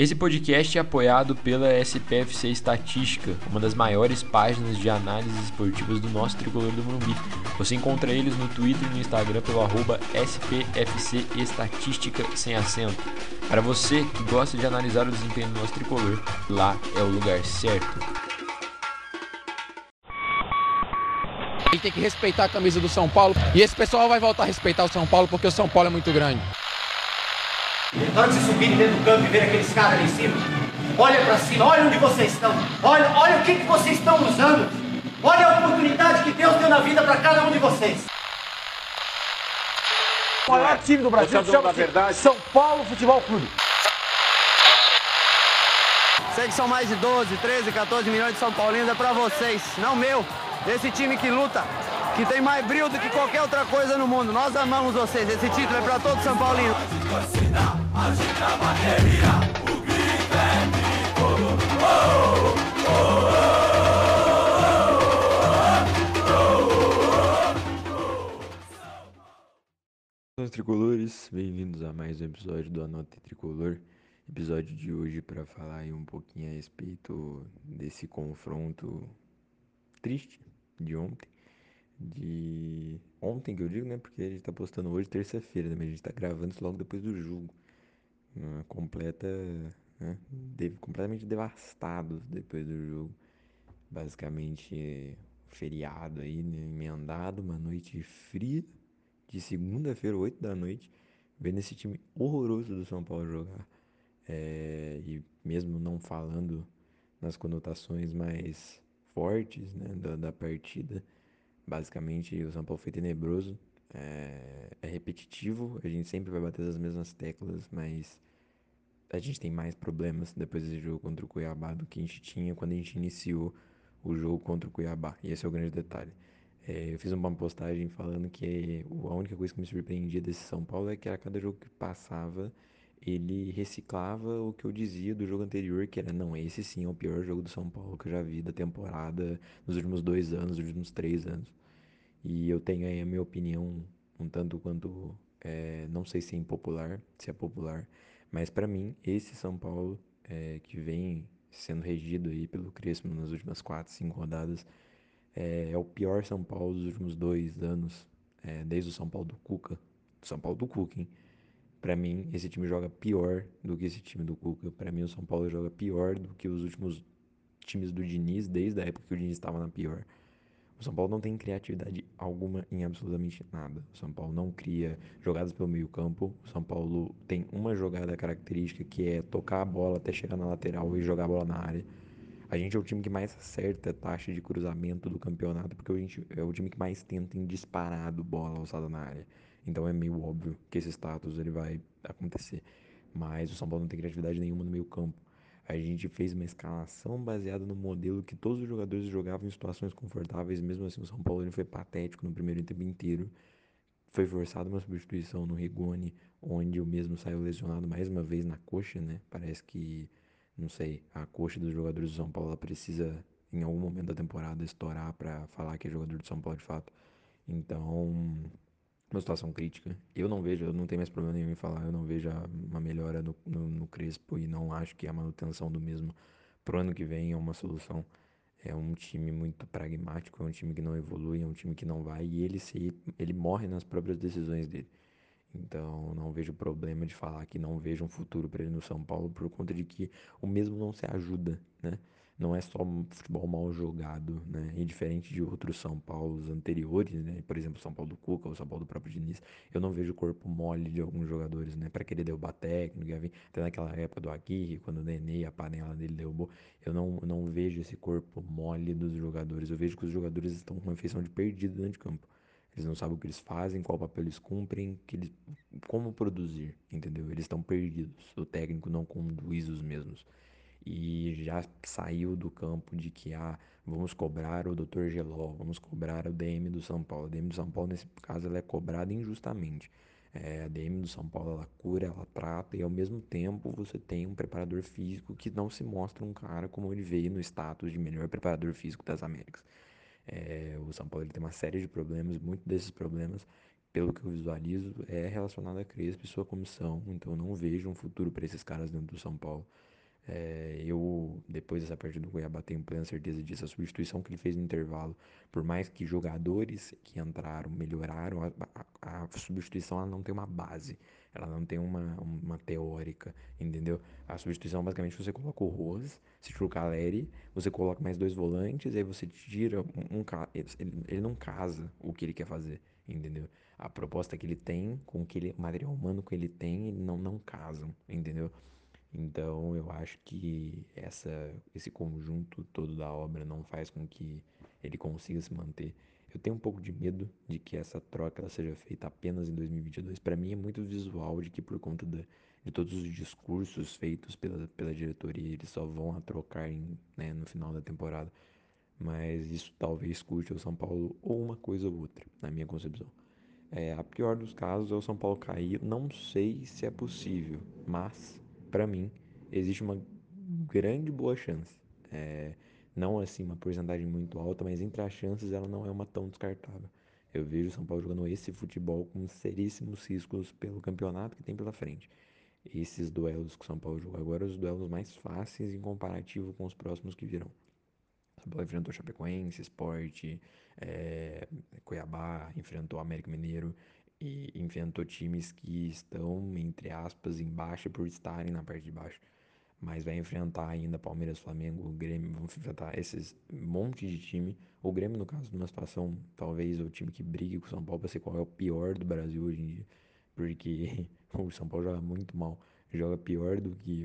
Esse podcast é apoiado pela SPFC Estatística, uma das maiores páginas de análises esportivas do nosso Tricolor do Morumbi. Você encontra eles no Twitter e no Instagram pelo @SPFC Estatística sem acento. Para você que gosta de analisar o desempenho do nosso Tricolor, lá é o lugar certo. A gente tem que respeitar a camisa do São Paulo e esse pessoal vai voltar a respeitar o São Paulo porque o São Paulo é muito grande. Na hora que vocês subirem dentro do campo e verem aqueles caras ali em cima, olha pra cima, olha onde vocês estão, olha o que vocês estão usando, olha a oportunidade que Deus deu na vida pra cada um de vocês. O maior time do Brasil chama-se São Paulo Futebol Clube. Sei que são mais de 12, 13, 14 milhões de São Paulinos, é pra vocês, não meu, desse time que luta, que tem mais brilho do que qualquer outra coisa no mundo. Nós amamos vocês, esse título é pra todo São Paulino. Olá, tricolores, bem-vindos a mais um episódio do Anota Tricolor. Episódio de hoje para falar aí um pouquinho a respeito desse confronto triste de ontem que eu digo, né, porque a gente tá postando hoje terça-feira, né, mas a gente tá gravando isso logo depois do jogo. Uma completa, né, completamente devastados depois do jogo, basicamente feriado aí, né, emendado, uma noite fria de segunda-feira, 8 da noite, vendo esse time horroroso do São Paulo jogar, e mesmo não falando nas conotações mais fortes, né, da partida. Basicamente, o São Paulo foi tenebroso, é repetitivo, a gente sempre vai bater as mesmas teclas, mas a gente tem mais problemas depois desse jogo contra o Cuiabá do que a gente tinha quando a gente iniciou o jogo contra o Cuiabá, e esse é o grande detalhe. Eu fiz uma postagem falando que a única coisa que me surpreendia desse São Paulo é que a cada jogo que passava, ele reciclava o que eu dizia do jogo anterior, que era, não, esse sim é o pior jogo do São Paulo que eu já vi da temporada, nos últimos 2 anos, nos últimos 3 anos. E eu tenho aí a minha opinião, um tanto quanto, não sei se é impopular, se é popular, mas pra mim, esse São Paulo que vem sendo regido aí pelo Crespo nas últimas 4, 5 rodadas, é o pior São Paulo dos últimos 2 anos, desde o São Paulo do Cuca, hein? Pra mim, esse time joga pior do que esse time do Cuca. Pra mim, o São Paulo joga pior do que os últimos times do Diniz, desde a época que o Diniz estava na pior. O São Paulo não tem criatividade alguma em absolutamente nada. O São Paulo não cria jogadas pelo meio campo. O São Paulo tem uma jogada característica que é tocar a bola até chegar na lateral e jogar a bola na área. A gente é o time que mais acerta a taxa de cruzamento do campeonato, porque a gente é o time que mais tenta em disparado bola alçada na área. Então é meio óbvio que esse status ele vai acontecer. Mas o São Paulo não tem criatividade nenhuma no meio campo. A gente fez uma escalação baseada no modelo que todos os jogadores jogavam em situações confortáveis. Mesmo assim, o São Paulo ele foi patético no primeiro tempo inteiro. Foi forçada uma substituição no Rigoni, onde o mesmo saiu lesionado mais uma vez na coxa, né? Parece que, não sei, a coxa dos jogadores do São Paulo ela precisa, em algum momento da temporada, estourar para falar que é jogador do São Paulo de fato. Então, uma situação crítica. Eu não vejo, eu não tenho mais problema nenhum em falar, eu não vejo uma melhora no Crespo e não acho que a manutenção do mesmo pro ano que vem é uma solução. É um time muito pragmático, é um time que não evolui, é um time que não vai e ele morre nas próprias decisões dele. Então não vejo problema de falar que não vejo um futuro para ele no São Paulo por conta de que o mesmo não se ajuda, né? Não é só futebol mal jogado, né? E diferente de outros São Paulos anteriores, né? Por exemplo, São Paulo do Cuca ou São Paulo do próprio Diniz, eu não vejo o corpo mole de alguns jogadores, né? Para querer derrubar técnico, até naquela época do Aguirre, quando o Nenê, a panela dele derrubou, eu não vejo esse corpo mole dos jogadores. Eu vejo que os jogadores estão com uma feição de perdido dentro de campo. Eles não sabem o que eles fazem, qual papel eles cumprem, como produzir, entendeu? Eles estão perdidos, o técnico não conduz os mesmos. E já saiu do campo de que, vamos cobrar o Dr. Geló, vamos cobrar o DM do São Paulo. A DM do São Paulo, nesse caso, ela é cobrada injustamente. A DM do São Paulo, ela cura, ela trata, e ao mesmo tempo você tem um preparador físico que não se mostra um cara como ele veio no status de melhor preparador físico das Américas. O São Paulo ele tem uma série de problemas, muitos desses problemas pelo que eu visualizo, é relacionado a Crespo e sua comissão. Então eu não vejo um futuro para esses caras dentro do São Paulo. Eu, depois dessa partida do Cuiabá, tenho plena certeza disso. A substituição que ele fez no intervalo, por mais que jogadores que entraram melhoraram, a substituição ela não tem uma base, ela não tem uma teórica, entendeu? A substituição basicamente você coloca o Rose, você tira o Caleri, você coloca mais dois volantes, aí você tira um cara. Ele não casa o que ele quer fazer, entendeu? A proposta que ele tem com o material humano que ele tem, ele não casam, entendeu? Então, eu acho que esse conjunto todo da obra não faz com que ele consiga se manter. Eu tenho um pouco de medo de que essa troca ela seja feita apenas em 2022. Para mim, é muito visual de que, por conta de todos os discursos feitos pela diretoria, eles só vão a trocar no final da temporada. Mas isso talvez custe ao São Paulo ou uma coisa ou outra, na minha concepção. A pior dos casos é o São Paulo cair. Não sei se é possível, mas... para mim, existe uma grande boa chance, não assim uma porcentagem muito alta, mas entre as chances ela não é uma tão descartável. Eu vejo o São Paulo jogando esse futebol com seríssimos riscos pelo campeonato que tem pela frente. Esses duelos que o São Paulo joga agora, os duelos mais fáceis em comparativo com os próximos que virão. O São Paulo enfrentou Chapecoense, Sport, Cuiabá, enfrentou América Mineiro, e enfrentou times que estão, entre aspas, em baixa por estarem na parte de baixo, mas vai enfrentar ainda Palmeiras, Flamengo, Grêmio, vão enfrentar esses monte de time. O Grêmio, no caso, numa situação, talvez o time que brigue com o São Paulo para ser qual é o pior do Brasil hoje em dia, porque o São Paulo joga muito mal, joga pior do que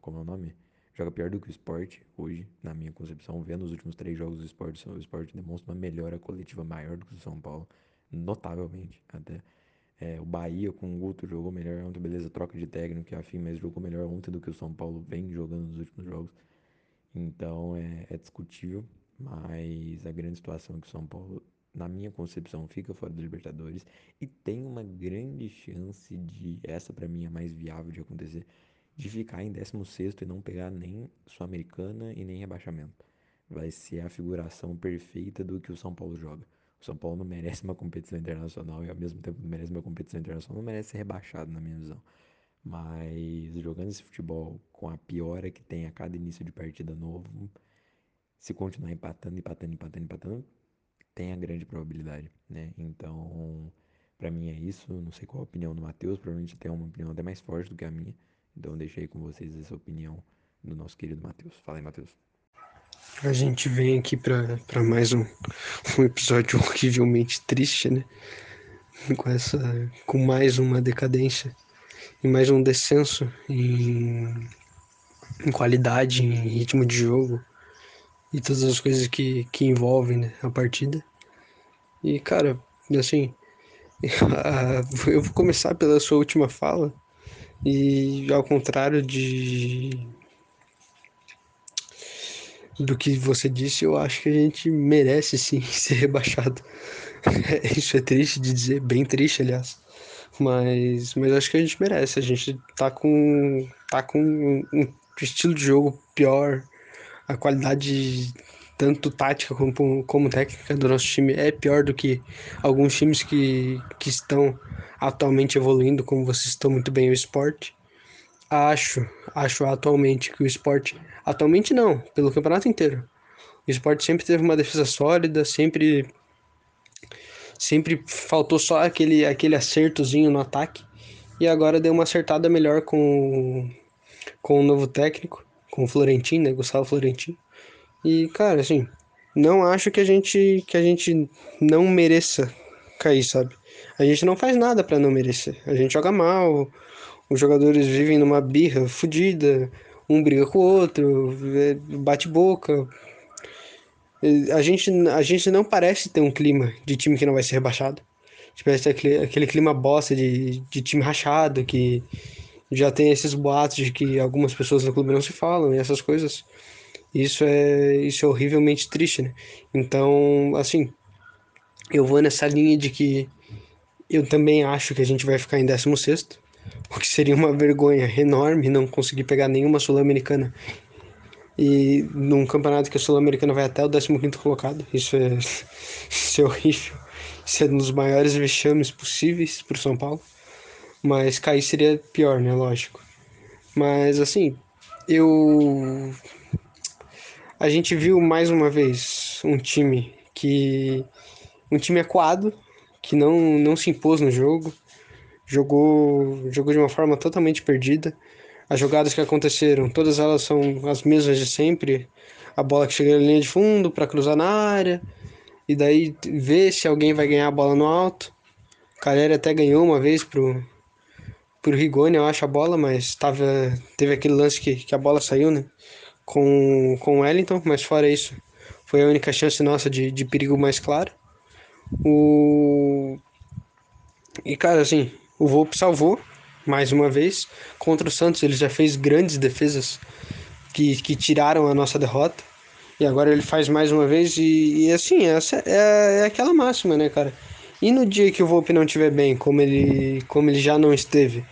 como é o nome? Joga pior do que o Sport hoje, na minha concepção. Vendo os últimos 3 jogos do Sport, o Sport demonstra uma melhora coletiva maior do que o São Paulo, notavelmente até. O Bahia com o Guto jogou melhor ontem, beleza, troca de técnico e afim, mas jogou melhor ontem do que o São Paulo vem jogando nos últimos jogos. Então é discutível, mas a grande situação é que o São Paulo, na minha concepção, fica fora da Libertadores e tem uma grande chance de, essa pra mim é mais viável de acontecer, de ficar em 16º e não pegar nem Sul-Americana e nem rebaixamento. Vai ser a figuração perfeita do que o São Paulo joga. O São Paulo não merece uma competição internacional e, ao mesmo tempo, não merece uma competição internacional, não merece ser rebaixado, na minha visão. Mas, jogando esse futebol com a piora que tem a cada início de partida novo, se continuar empatando, tem a grande probabilidade, né? Então, pra mim é isso. Não sei qual a opinião do Matheus, provavelmente tem uma opinião até mais forte do que a minha. Então, deixei com vocês essa opinião do nosso querido Matheus. Fala aí, Matheus. A gente vem aqui para mais um episódio horrivelmente triste, né? Com mais uma decadência e mais um descenso em qualidade, em ritmo de jogo e todas as coisas que envolvem, né, a partida. E, cara, assim, eu vou começar pela sua última fala e, ao contrário do que você disse, eu acho que a gente merece sim ser rebaixado. Isso é triste de dizer, bem triste, aliás. Mas acho que a gente merece. A gente tá com um estilo de jogo pior. A qualidade, tanto tática como técnica, do nosso time é pior do que alguns times que estão atualmente evoluindo, como vocês estão muito bem, o Sport. Acho atualmente que o Sport... Atualmente não, pelo campeonato inteiro. O Sport sempre teve uma defesa sólida, sempre faltou só aquele acertozinho no ataque. E agora deu uma acertada melhor com o novo técnico, com o Florentino, né, Gustavo Florentino. E, cara, assim, não acho que a gente não mereça cair, sabe? A gente não faz nada pra não merecer. A gente joga mal... Os jogadores vivem numa birra fodida, um briga com o outro, bate boca. A gente não parece ter um clima de time que não vai ser rebaixado. A gente parece ter aquele clima bosta de time rachado, que já tem esses boatos de que algumas pessoas no clube não se falam e essas coisas. Isso é horrivelmente triste, né? Então, assim, eu vou nessa linha de que eu também acho que a gente vai ficar em 16º. O que seria uma vergonha enorme não conseguir pegar nenhuma Sul-Americana. E num campeonato que a Sul-Americana vai até o 15º colocado. Isso é horrível. ser um dos maiores vexames possíveis para o São Paulo, mas cair seria pior, né, lógico. Mas assim, a gente viu mais uma vez um time acuado, que não se impôs no jogo, jogou de uma forma totalmente perdida. As jogadas que aconteceram, todas elas são as mesmas de sempre. A bola que chega na linha de fundo para cruzar na área, e daí ver se alguém vai ganhar a bola no alto. Caleri até ganhou uma vez pro Rigoni, eu acho, a bola, mas teve aquele lance que a bola saiu, né, com o Wellington, mas fora isso, foi a única chance nossa de perigo mais claro. E cara, assim, o Volpi salvou mais uma vez. Contra o Santos ele já fez grandes defesas que tiraram a nossa derrota, e agora ele faz mais uma vez, e assim, essa é aquela máxima, né, cara? E no dia que o Volpi não estiver bem, como ele já não esteve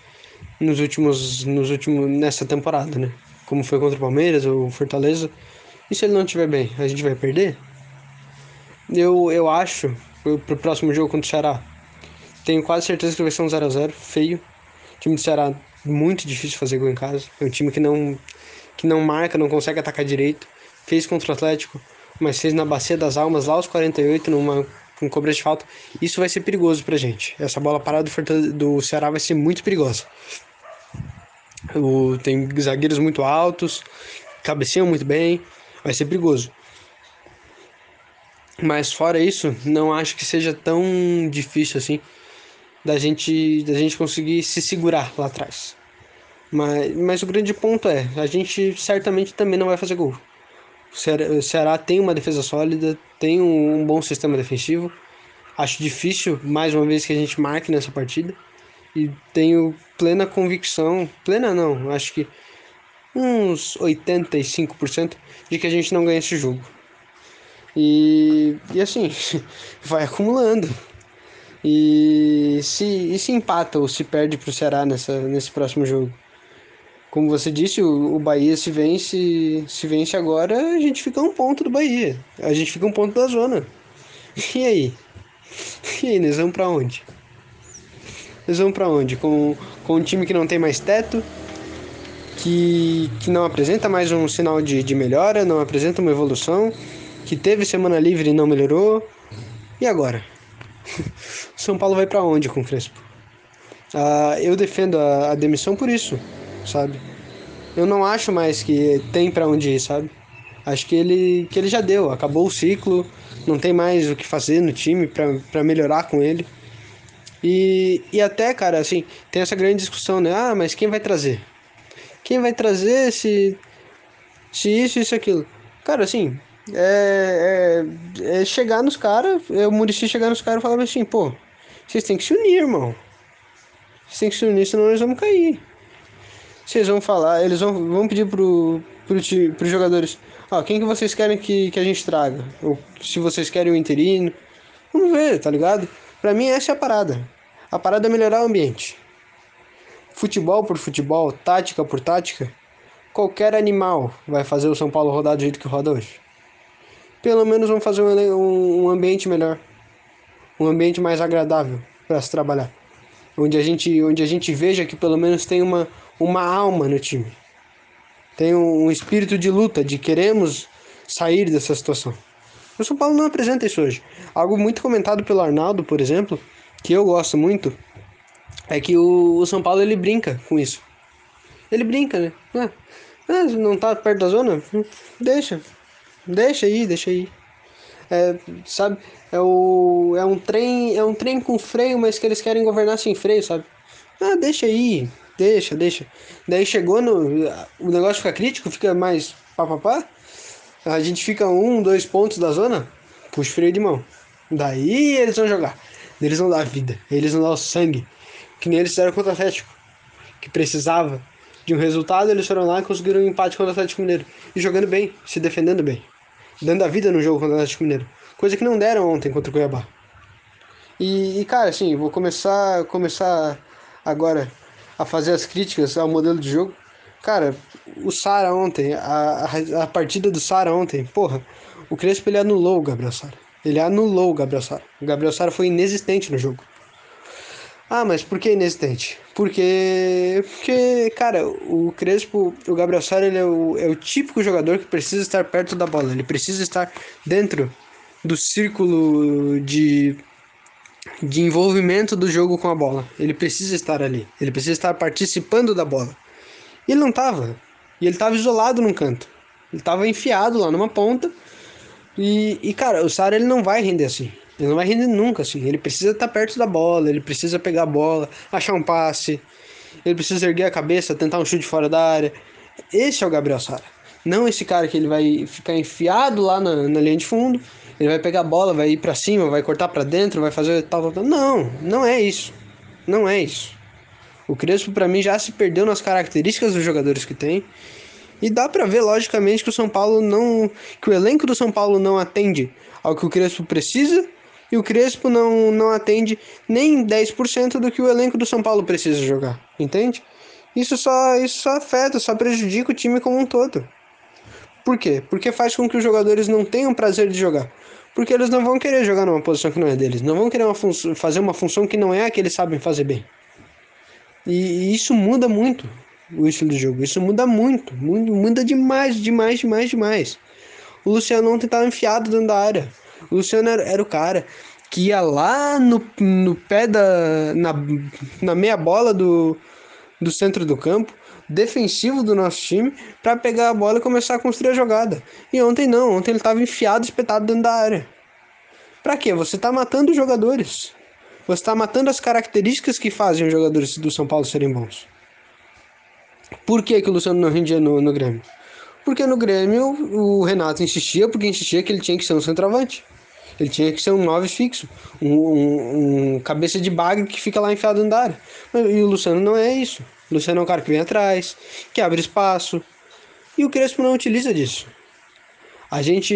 nessa temporada, né, como foi contra o Palmeiras ou Fortaleza, e se ele não estiver bem, a gente vai perder? Eu acho, pro próximo jogo contra o Ceará, tenho quase certeza que vai ser um 0x0, feio. O time do Ceará, muito difícil fazer gol em casa. É um time que não marca, não consegue atacar direito. Fez contra o Atlético, mas fez na Bacia das Almas, lá aos 48, com cobrança de falta. Isso vai ser perigoso pra gente. Essa bola parada do Ceará vai ser muito perigosa. Tem zagueiros muito altos, cabeceiam muito bem, vai ser perigoso. Mas fora isso, não acho que seja tão difícil assim da gente conseguir se segurar lá atrás. Mas o grande ponto é, a gente certamente também não vai fazer gol. O Ceará tem uma defesa sólida, tem um bom sistema defensivo. Acho difícil, mais uma vez, que a gente marque nessa partida. E tenho plena convicção, plena não, acho que uns 85% de que a gente não ganha esse jogo. E assim, vai acumulando. E se empata ou se perde pro Ceará nesse próximo jogo? Como você disse, o Bahia se vence agora, a gente fica um ponto do Bahia. A gente fica um ponto da zona. E aí? Nós vamos pra onde? Com um time que não tem mais teto, que não apresenta mais um sinal de melhora, não apresenta uma evolução, que teve semana livre e não melhorou. E agora? São Paulo vai pra onde com o Crespo? Eu defendo a demissão por isso, sabe? Eu não acho mais que tem pra onde ir, sabe? Acho que ele já deu, acabou o ciclo, não tem mais o que fazer no time pra melhorar com ele. E até, cara, assim, tem essa grande discussão, né? Ah, mas quem vai trazer? Quem vai trazer se isso e aquilo? Cara, assim, é chegar nos caras, o Muricy chegar nos caras e falar assim, pô, vocês têm que se unir, irmão. Vocês têm que se unir, senão nós vamos cair. Vocês vão falar, eles vão pedir pros jogadores, quem que vocês querem que a gente traga? Ou se vocês querem o interino. Vamos ver, tá ligado? Pra mim essa é a parada. A parada é melhorar o ambiente. Futebol por futebol, tática por tática, qualquer animal vai fazer o São Paulo rodar do jeito que roda hoje. Pelo menos vão fazer um ambiente melhor, um ambiente mais agradável para se trabalhar, onde a gente veja que pelo menos tem uma alma no time, tem um espírito de luta, de queremos sair dessa situação. O São Paulo não apresenta isso hoje. Algo muito comentado pelo Arnaldo, por exemplo, que eu gosto muito, é que o São Paulo, ele brinca com isso. Ele brinca, né? Não tá perto da zona? Deixa aí. Sabe? É um trem com freio, mas que eles querem governar sem freio, sabe? Deixa aí. Daí chegou o negócio fica crítico, fica mais papapá. A gente fica 1, 2 pontos da zona, puxa o freio de mão. Daí eles vão jogar. Eles vão dar a vida, eles vão dar o sangue. Que nem eles fizeram contra o Atlético, que precisava de um resultado, eles foram lá e conseguiram um empate contra o Atlético Mineiro. E jogando bem, se defendendo bem, dando a vida no jogo contra o Atlético Mineiro. Coisa que não deram ontem contra o Cuiabá. E cara, assim, vou começar agora a fazer as críticas ao modelo de jogo. Cara, o Sara ontem, a partida do Sara ontem, porra, o Crespo, ele anulou o Gabriel Sara. Ele anulou o Gabriel Sara. O Gabriel Sara foi inexistente no jogo. Ah, mas por que inexistente? Porque, cara, o Crespo, o Gabriel Sara, ele é o típico jogador que precisa estar perto da bola. Ele precisa estar dentro do círculo de envolvimento do jogo com a bola. Ele precisa estar ali. Ele precisa estar participando da bola. E ele não estava. E ele estava isolado num canto. Ele estava enfiado lá numa ponta. E cara, o Sara, ele não vai render assim. Ele não vai render nunca, assim. Ele precisa estar perto da bola, ele precisa pegar a bola, achar um passe, ele precisa erguer a cabeça, tentar um chute fora da área. Esse é o Gabriel Sara. Não esse cara que ele vai ficar enfiado lá na linha de fundo, ele vai pegar a bola, vai ir pra cima, vai cortar pra dentro, vai fazer tal. Não, não é isso. Não é isso. O Crespo, pra mim, já se perdeu nas características dos jogadores que tem. E dá pra ver, logicamente, que o São Paulo não... que o elenco do São Paulo não atende ao que o Crespo precisa. E o Crespo não atende nem 10% do que o elenco do São Paulo precisa jogar, entende? Isso só afeta, só prejudica o time como um todo. Por quê? Porque faz com que os jogadores não tenham prazer de jogar. Porque eles não vão querer jogar numa posição que não é deles. Não vão querer fazer uma função que não é a que eles sabem fazer bem. E isso muda muito o estilo de jogo. Isso muda muito. Muda demais, demais, demais, demais. O Luciano ontem estava enfiado dentro da área. O Luciano era o cara que ia lá no pé na meia bola do centro do campo, defensivo do nosso time, para pegar a bola e começar a construir a jogada. E ontem não, ontem ele estava enfiado, espetado dentro da área. Para quê? Você está matando os jogadores. Você está matando as características que fazem os jogadores do São Paulo serem bons. Por que que o Luciano não rendia no Grêmio? Porque no Grêmio o Renato insistia que ele tinha que ser um centroavante. Ele tinha que ser um 9 fixo, um cabeça de bagre que fica lá enfiado dentro da área. E o Luciano não é isso. O Luciano é um cara que vem atrás, que abre espaço. E o Crespo não utiliza disso.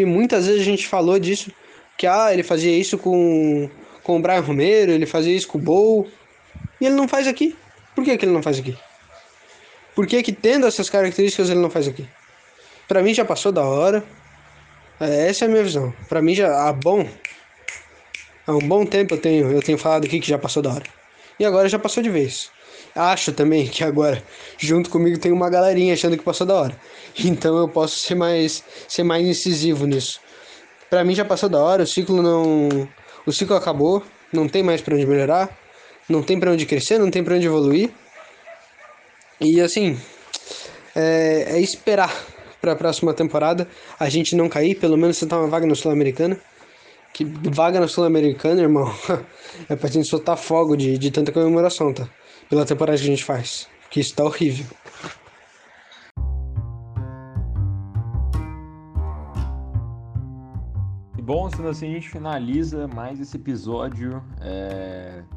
Muitas vezes a gente falou disso, que ele fazia isso com o Brian Romero, ele fazia isso com o Bol. E ele não faz aqui. Por que que ele não faz aqui? Por que que, tendo essas características, ele não faz aqui? Pra mim já passou da hora. Essa é a minha visão. Pra mim já há um bom tempo eu tenho falado aqui que já passou da hora. E agora já passou de vez. Acho também que agora, junto comigo, tem uma galerinha achando que passou da hora. Então eu posso ser mais incisivo nisso. Pra mim já passou da hora, o ciclo acabou, não tem mais pra onde melhorar, não tem pra onde crescer, não tem pra onde evoluir. E assim, é esperar para a próxima temporada a gente não cair, pelo menos tentar uma vaga na Sul-Americana. Que vaga na Sul-Americana, irmão, é pra gente soltar fogo de tanta comemoração, tá? Pela temporada que a gente faz, que isso tá horrível. Bom, sendo assim, a gente finaliza mais esse episódio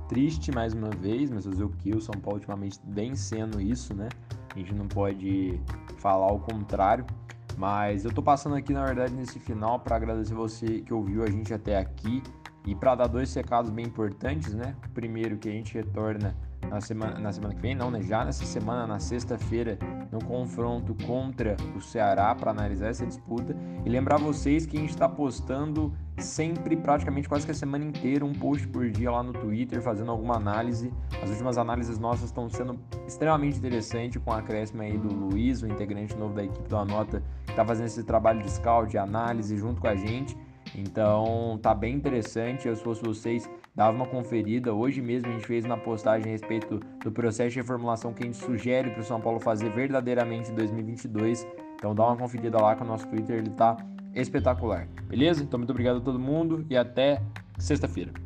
triste mais uma vez, mas fazer o que? O São Paulo ultimamente vem sendo isso, né? A gente não pode falar o contrário, mas eu tô passando aqui, na verdade, nesse final para agradecer você que ouviu a gente até aqui e para dar dois recados bem importantes, né? Primeiro, que a gente retorna na semana que vem, não, né? Já nessa semana, na sexta-feira, no confronto contra o Ceará para analisar essa disputa. E lembrar vocês que a gente está postando sempre, praticamente quase que a semana inteira, um post por dia lá no Twitter, fazendo alguma análise. As últimas análises nossas estão sendo extremamente interessantes, com a acréscimo aí do Luiz, o integrante novo da equipe do Anota, que está fazendo esse trabalho de scout, de análise junto com a gente. Então tá bem interessante. Eu, se fosse vocês, dava uma conferida. Hoje mesmo a gente fez uma postagem a respeito do processo de reformulação que a gente sugere para o São Paulo fazer verdadeiramente em 2022. Então dá uma conferida lá com o nosso Twitter, ele tá espetacular. Beleza? Então muito obrigado a todo mundo e até sexta-feira.